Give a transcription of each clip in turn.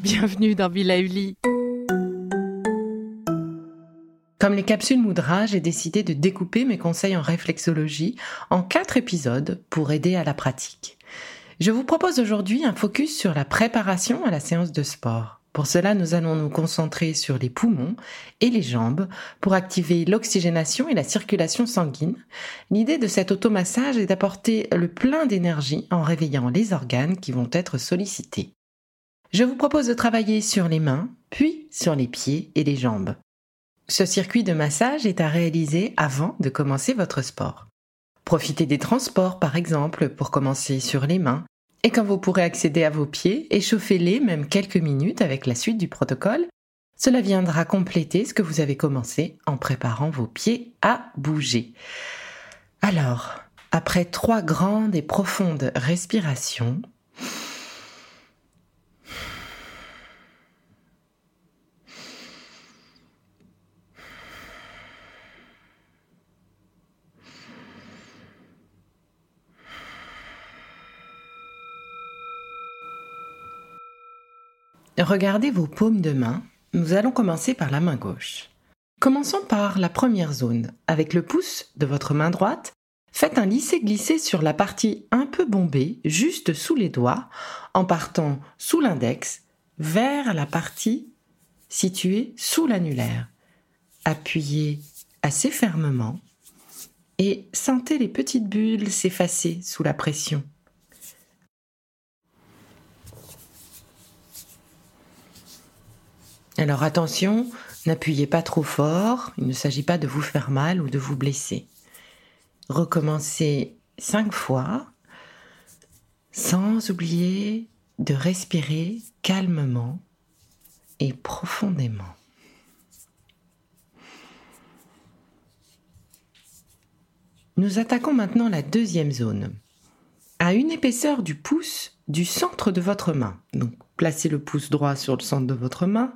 Bienvenue dans Be Lively. Comme les capsules Mudra, j'ai décidé de découper mes conseils en réflexologie en 4 épisodes pour aider à la pratique. Je vous propose aujourd'hui un focus sur la préparation à la séance de sport. Pour cela, nous allons nous concentrer sur les poumons et les jambes pour activer l'oxygénation et la circulation sanguine. L'idée de cet automassage est d'apporter le plein d'énergie en réveillant les organes qui vont être sollicités. Je vous propose de travailler sur les mains, puis sur les pieds et les jambes. Ce circuit de massage est à réaliser avant de commencer votre sport. Profitez des transports, par exemple, pour commencer sur les mains. Et quand vous pourrez accéder à vos pieds, échauffez-les même quelques minutes avec la suite du protocole. Cela viendra compléter ce que vous avez commencé en préparant vos pieds à bouger. Alors, après 3 grandes et profondes respirations, regardez vos paumes de main, nous allons commencer par la main gauche. Commençons par la première zone. Avec le pouce de votre main droite, faites un lissé-glissé sur la partie un peu bombée, juste sous les doigts, en partant sous l'index, vers la partie située sous l'annulaire. Appuyez assez fermement et sentez les petites bulles s'effacer sous la pression. Alors attention, n'appuyez pas trop fort, il ne s'agit pas de vous faire mal ou de vous blesser. Recommencez 5 fois, sans oublier de respirer calmement et profondément. Nous attaquons maintenant la deuxième zone. À une épaisseur du pouce du centre de votre main, donc placez le pouce droit sur le centre de votre main,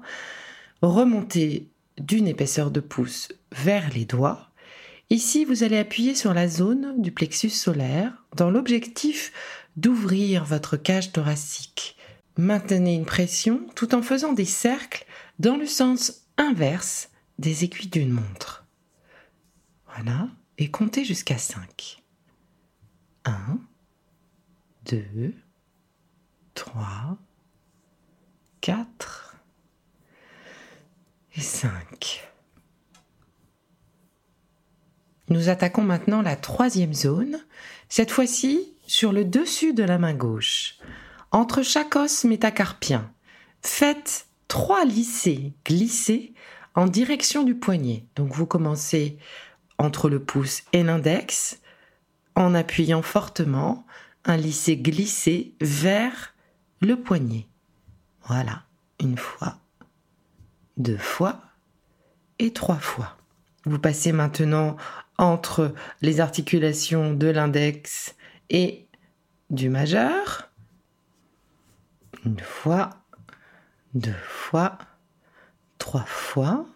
remontez d'une épaisseur de pouce vers les doigts. Ici, vous allez appuyer sur la zone du plexus solaire dans l'objectif d'ouvrir votre cage thoracique. Maintenez une pression tout en faisant des cercles dans le sens inverse des aiguilles d'une montre. Voilà, et comptez jusqu'à 5. 1, 2, 3, 4 et 5. Nous attaquons maintenant la troisième zone, cette fois-ci sur le dessus de la main gauche, entre chaque os métacarpien. Faites 3 lissés, glissés en direction du poignet. Donc vous commencez entre le pouce et l'index, en appuyant fortement, un lissé glissé vers le poignet. Voilà, 1 fois, 2 fois et 3 fois. Vous passez maintenant entre les articulations de l'index et du majeur. 1 fois, 2 fois, 3 fois.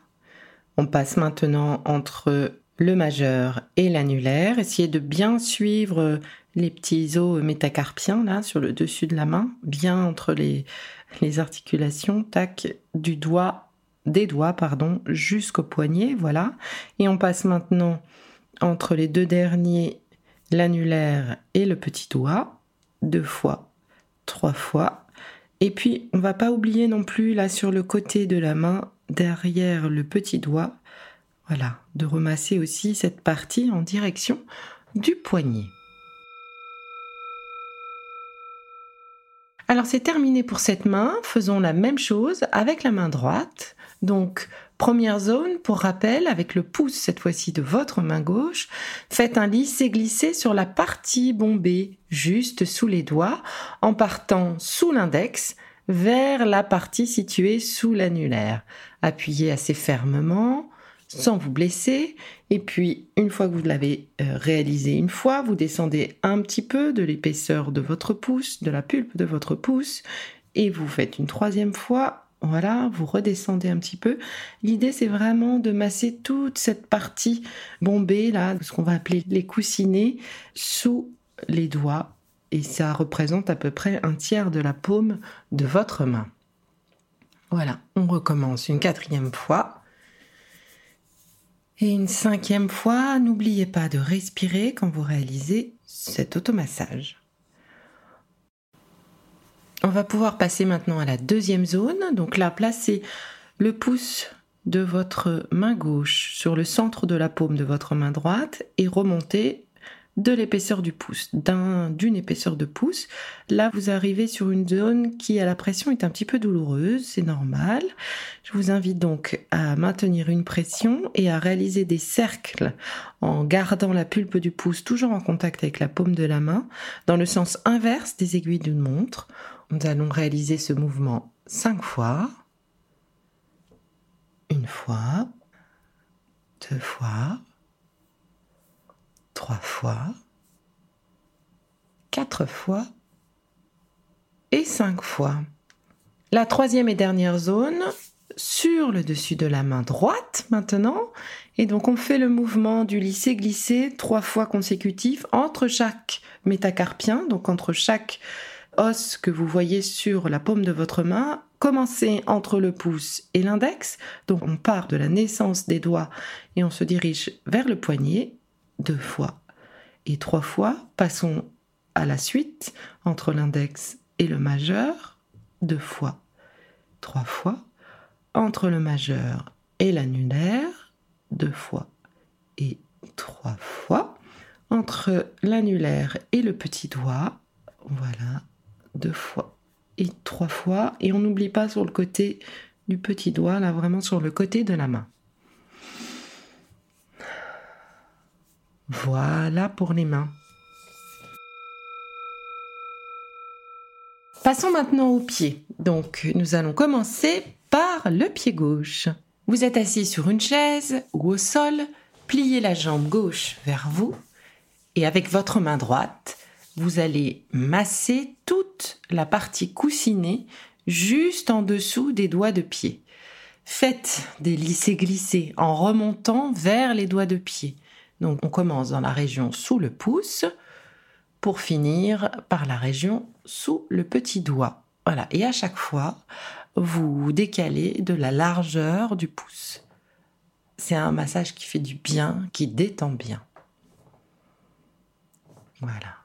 On passe maintenant entre le majeur et l'annulaire. Essayez de bien suivre les petits os métacarpiens là sur le dessus de la main, bien entre les articulations, tac, des doigts, jusqu'au poignet, voilà. Et on passe maintenant entre les 2 derniers, l'annulaire et le petit doigt, 2 fois, 3 fois Et puis, on ne va pas oublier non plus, là, sur le côté de la main, derrière le petit doigt, voilà, de remasser aussi cette partie en direction du poignet. Alors, c'est terminé pour cette main. Faisons la même chose avec la main droite. Donc, première zone, pour rappel, avec le pouce, cette fois-ci, de votre main gauche, faites un lissé glissé sur la partie bombée, juste sous les doigts, en partant sous l'index, vers la partie située sous l'annulaire. Appuyez assez fermement, sans vous blesser, et puis, une fois que vous l'avez réalisé une fois, vous descendez un petit peu de l'épaisseur de votre pouce, de la pulpe de votre pouce, et vous faites une troisième fois. Voilà, vous redescendez un petit peu. L'idée, c'est vraiment de masser toute cette partie bombée, là, ce qu'on va appeler les coussinets, sous les doigts. Et ça représente à peu près 1/3 de la paume de votre main. Voilà, on recommence une 4e fois. Et une 5e fois, n'oubliez pas de respirer quand vous réalisez cet automassage. On va pouvoir passer maintenant à la 2e zone. Donc là, placez le pouce de votre main gauche sur le centre de la paume de votre main droite et remontez de l'épaisseur du pouce, d'une épaisseur de pouce. Là, vous arrivez sur une zone qui, à la pression, est un petit peu douloureuse, c'est normal. Je vous invite donc à maintenir une pression et à réaliser des cercles en gardant la pulpe du pouce toujours en contact avec la paume de la main, dans le sens inverse des aiguilles d'une montre. Nous allons réaliser ce mouvement 5 fois, 1 fois, 2 fois, 3 fois, 4 fois et 5 fois. La 3e et dernière zone, sur le dessus de la main droite maintenant. Et donc on fait le mouvement du lissé-glissé 3 fois consécutif entre chaque métacarpien, donc entre chaque os que vous voyez sur la paume de votre main, commencez entre le pouce et l'index. Donc on part de la naissance des doigts et on se dirige vers le poignet 2 fois. Et 3 fois, passons à la suite entre l'index et le majeur 2 fois. 3 fois, entre le majeur et l'annulaire 2 fois. Et 3 fois, entre l'annulaire et le petit doigt, voilà, 2 fois et 3 fois. Et on n'oublie pas sur le côté du petit doigt, là vraiment sur le côté de la main. Voilà pour les mains. Passons maintenant aux pieds. Donc nous allons commencer par le pied gauche. Vous êtes assis sur une chaise ou au sol, pliez la jambe gauche vers vous et avec votre main droite, vous allez masser toute la partie coussinée juste en dessous des doigts de pied. Faites des lissés-glissés en remontant vers les doigts de pied. Donc on commence dans la région sous le pouce pour finir par la région sous le petit doigt. Voilà, et à chaque fois, vous décalez de la largeur du pouce. C'est un massage qui fait du bien, qui détend bien. Voilà.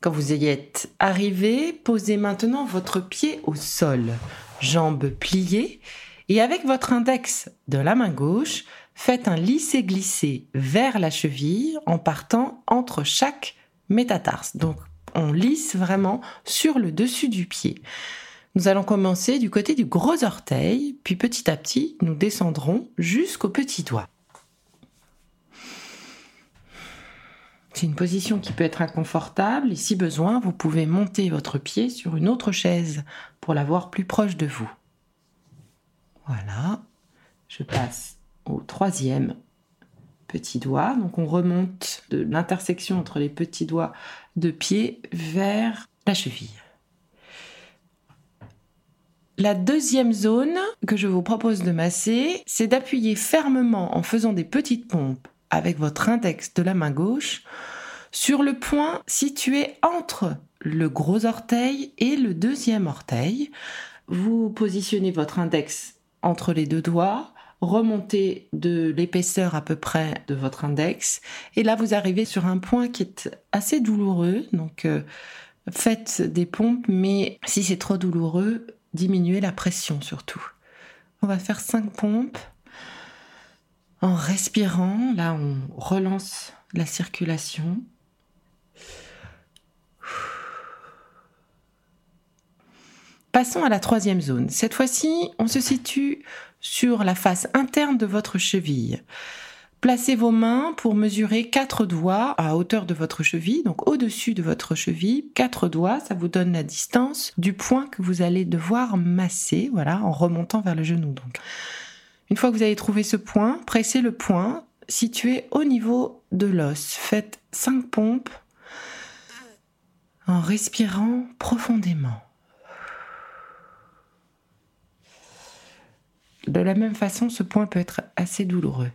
Quand vous y êtes arrivé, posez maintenant votre pied au sol, jambes pliées, et avec votre index de la main gauche, faites un lissé-glissé vers la cheville en partant entre chaque métatarse. Donc, on lisse vraiment sur le dessus du pied. Nous allons commencer du côté du gros orteil, puis petit à petit, nous descendrons jusqu'au petit doigt. C'est une position qui peut être inconfortable et si besoin, vous pouvez monter votre pied sur une autre chaise pour l'avoir plus proche de vous. Voilà, je passe au 3e petit doigt. Donc on remonte de l'intersection entre les petits doigts de pied vers la cheville. La 2e zone que je vous propose de masser, c'est d'appuyer fermement en faisant des petites pompes avec votre index de la main gauche, sur le point situé entre le gros orteil et le 2e orteil. Vous positionnez votre index entre les deux doigts, remontez de l'épaisseur à peu près de votre index, et là vous arrivez sur un point qui est assez douloureux, donc Faites des pompes, mais si c'est trop douloureux, diminuez la pression surtout. On va faire 5 pompes en respirant. Là, on relance la circulation. Passons à la 3e zone. Cette fois-ci, on se situe sur la face interne de votre cheville. Placez vos mains pour mesurer 4 doigts à hauteur de votre cheville, donc au-dessus de votre cheville. 4 doigts, ça vous donne la distance du point que vous allez devoir masser, voilà, en remontant vers le genou. Donc, une fois que vous avez trouvé ce point, pressez le point situé au niveau de l'os. Faites 5 pompes en respirant profondément. De la même façon, ce point peut être assez douloureux.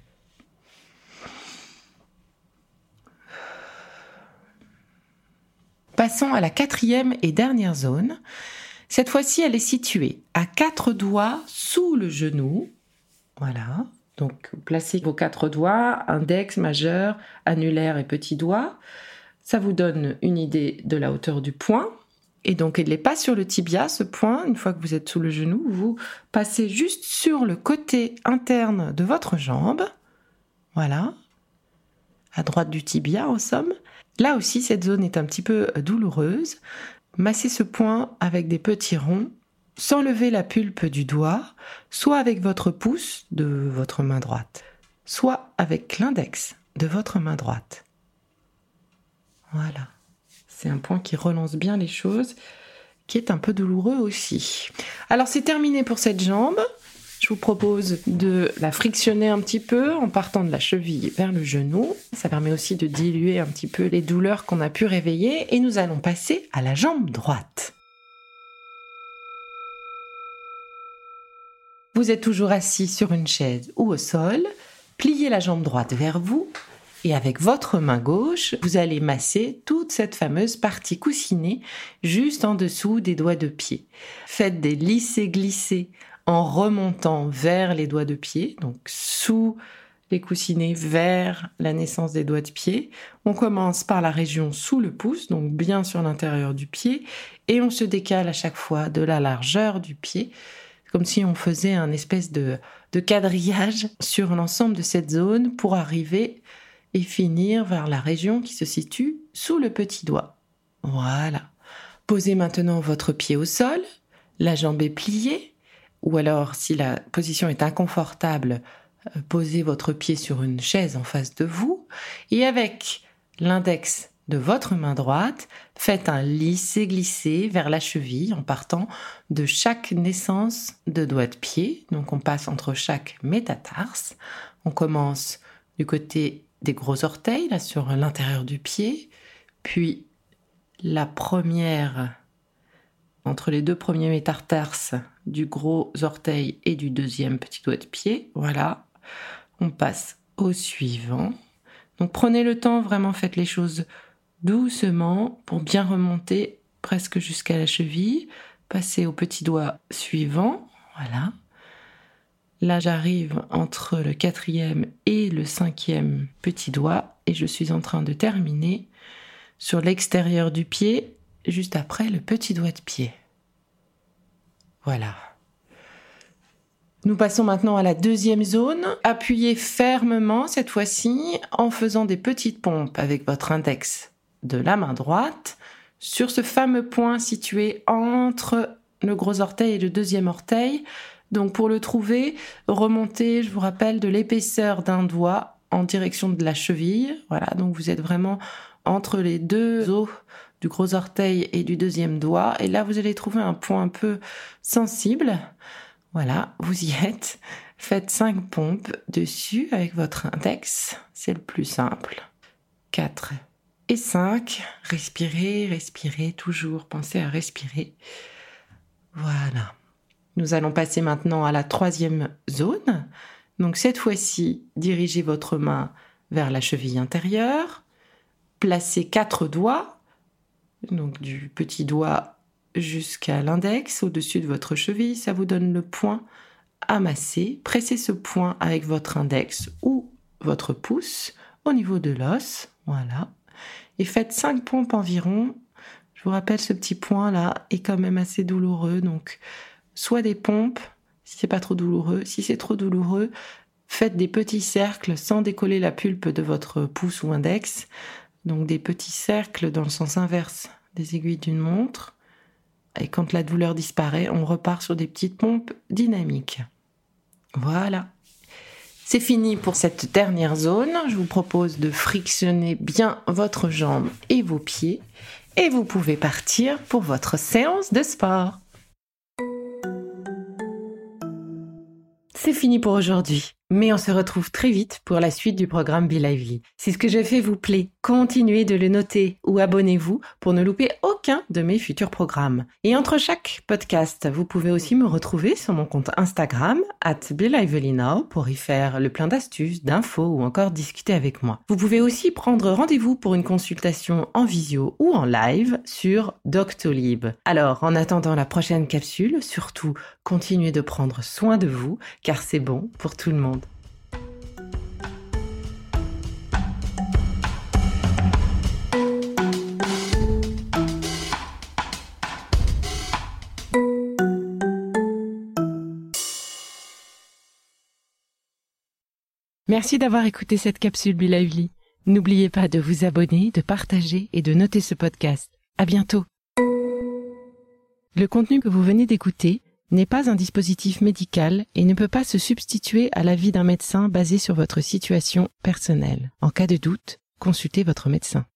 Passons à la 4e et dernière zone. Cette fois-ci, elle est située à 4 doigts sous le genou. Voilà. Donc, placez vos 4 doigts, index, majeur, annulaire et petit doigt. Ça vous donne une idée de la hauteur du point. Et donc, il n'est pas sur le tibia, ce point. Une fois que vous êtes sous le genou, vous passez juste sur le côté interne de votre jambe. Voilà. À droite du tibia, en somme. Là aussi, cette zone est un petit peu douloureuse. Massez ce point avec des petits ronds, sans lever la pulpe du doigt, soit avec votre pouce de votre main droite, soit avec l'index de votre main droite. Voilà. C'est un point qui relance bien les choses, qui est un peu douloureux aussi. Alors c'est terminé pour cette jambe. Je vous propose de la frictionner un petit peu en partant de la cheville vers le genou. Ça permet aussi de diluer un petit peu les douleurs qu'on a pu réveiller. Et nous allons passer à la jambe droite. Vous êtes toujours assis sur une chaise ou au sol. Pliez la jambe droite vers vous. Et avec votre main gauche, vous allez masser toute cette fameuse partie coussinée juste en dessous des doigts de pied. Faites des lissés-glissés en remontant vers les doigts de pied, donc sous les coussinets vers la naissance des doigts de pied. On commence par la région sous le pouce, donc bien sur l'intérieur du pied, et on se décale à chaque fois de la largeur du pied, comme si on faisait un espèce de quadrillage sur l'ensemble de cette zone pour arriver et finir vers la région qui se situe sous le petit doigt. Voilà. Posez maintenant votre pied au sol, la jambe est pliée, ou alors si la position est inconfortable, posez votre pied sur une chaise en face de vous, et avec l'index de votre main droite, faites un lissé-glissé vers la cheville en partant de chaque naissance de doigt de pied. Donc on passe entre chaque métatarse, on commence du côté des gros orteils, là, sur l'intérieur du pied, puis la première, entre les 2 premiers métatarses du gros orteil et du 2e petit doigt de pied, voilà, on passe au suivant. Donc prenez le temps, vraiment faites les choses doucement pour bien remonter presque jusqu'à la cheville, passez au petit doigt suivant, voilà. Là, j'arrive entre le 4e et le 5e petit doigt et je suis en train de terminer sur l'extérieur du pied, juste après le petit doigt de pied. Voilà. Nous passons maintenant à la 2e zone. Appuyez fermement cette fois-ci en faisant des petites pompes avec votre index de la main droite sur ce fameux point situé entre le gros orteil et le 2e orteil. Donc pour le trouver, remontez, je vous rappelle, de l'épaisseur d'un doigt en direction de la cheville. Voilà, donc vous êtes vraiment entre les 2 os du gros orteil et du 2e doigt. Et là, vous allez trouver un point un peu sensible. Voilà, vous y êtes. Faites 5 pompes dessus avec votre index. C'est le plus simple. 4 et 5. Respirez, respirez, toujours pensez à respirer. Voilà. Nous allons passer maintenant à la 3e zone. Donc cette fois-ci, dirigez votre main vers la cheville intérieure. Placez 4 doigts, donc du petit doigt jusqu'à l'index, au-dessus de votre cheville. Ça vous donne le point à masser. Pressez ce point avec votre index ou votre pouce au niveau de l'os. Voilà. Et faites 5 pompes environ. Je Je vous rappelle, ce petit point-là est quand même assez douloureux, donc soit des pompes, si c'est pas trop douloureux. Si c'est trop douloureux, faites des petits cercles sans décoller la pulpe de votre pouce ou index, donc des petits cercles dans le sens inverse des aiguilles d'une montre. Et quand la douleur disparaît, on repart sur des petites pompes dynamiques. Voilà. C'est fini pour cette dernière zone. Je vous propose de frictionner bien votre jambe et vos pieds. Et vous pouvez partir pour votre séance de sport. C'est fini pour aujourd'hui. Mais on se retrouve très vite pour la suite du programme Be Lively. Si ce que je fais vous plaît, continuez de le noter ou abonnez-vous pour ne louper aucun de mes futurs programmes. Et entre chaque podcast, vous pouvez aussi me retrouver sur mon compte Instagram @BeLivelyNow pour y faire le plein d'astuces, d'infos ou encore discuter avec moi. Vous pouvez aussi prendre rendez-vous pour une consultation en visio ou en live sur Doctolib. Alors, en attendant la prochaine capsule, surtout, continuez de prendre soin de vous car c'est bon pour tout le monde. Merci d'avoir écouté cette capsule Be Lively. N'oubliez pas de vous abonner, de partager et de noter ce podcast. À bientôt. Le contenu que vous venez d'écouter n'est pas un dispositif médical et ne peut pas se substituer à l'avis d'un médecin basé sur votre situation personnelle. En cas de doute, consultez votre médecin.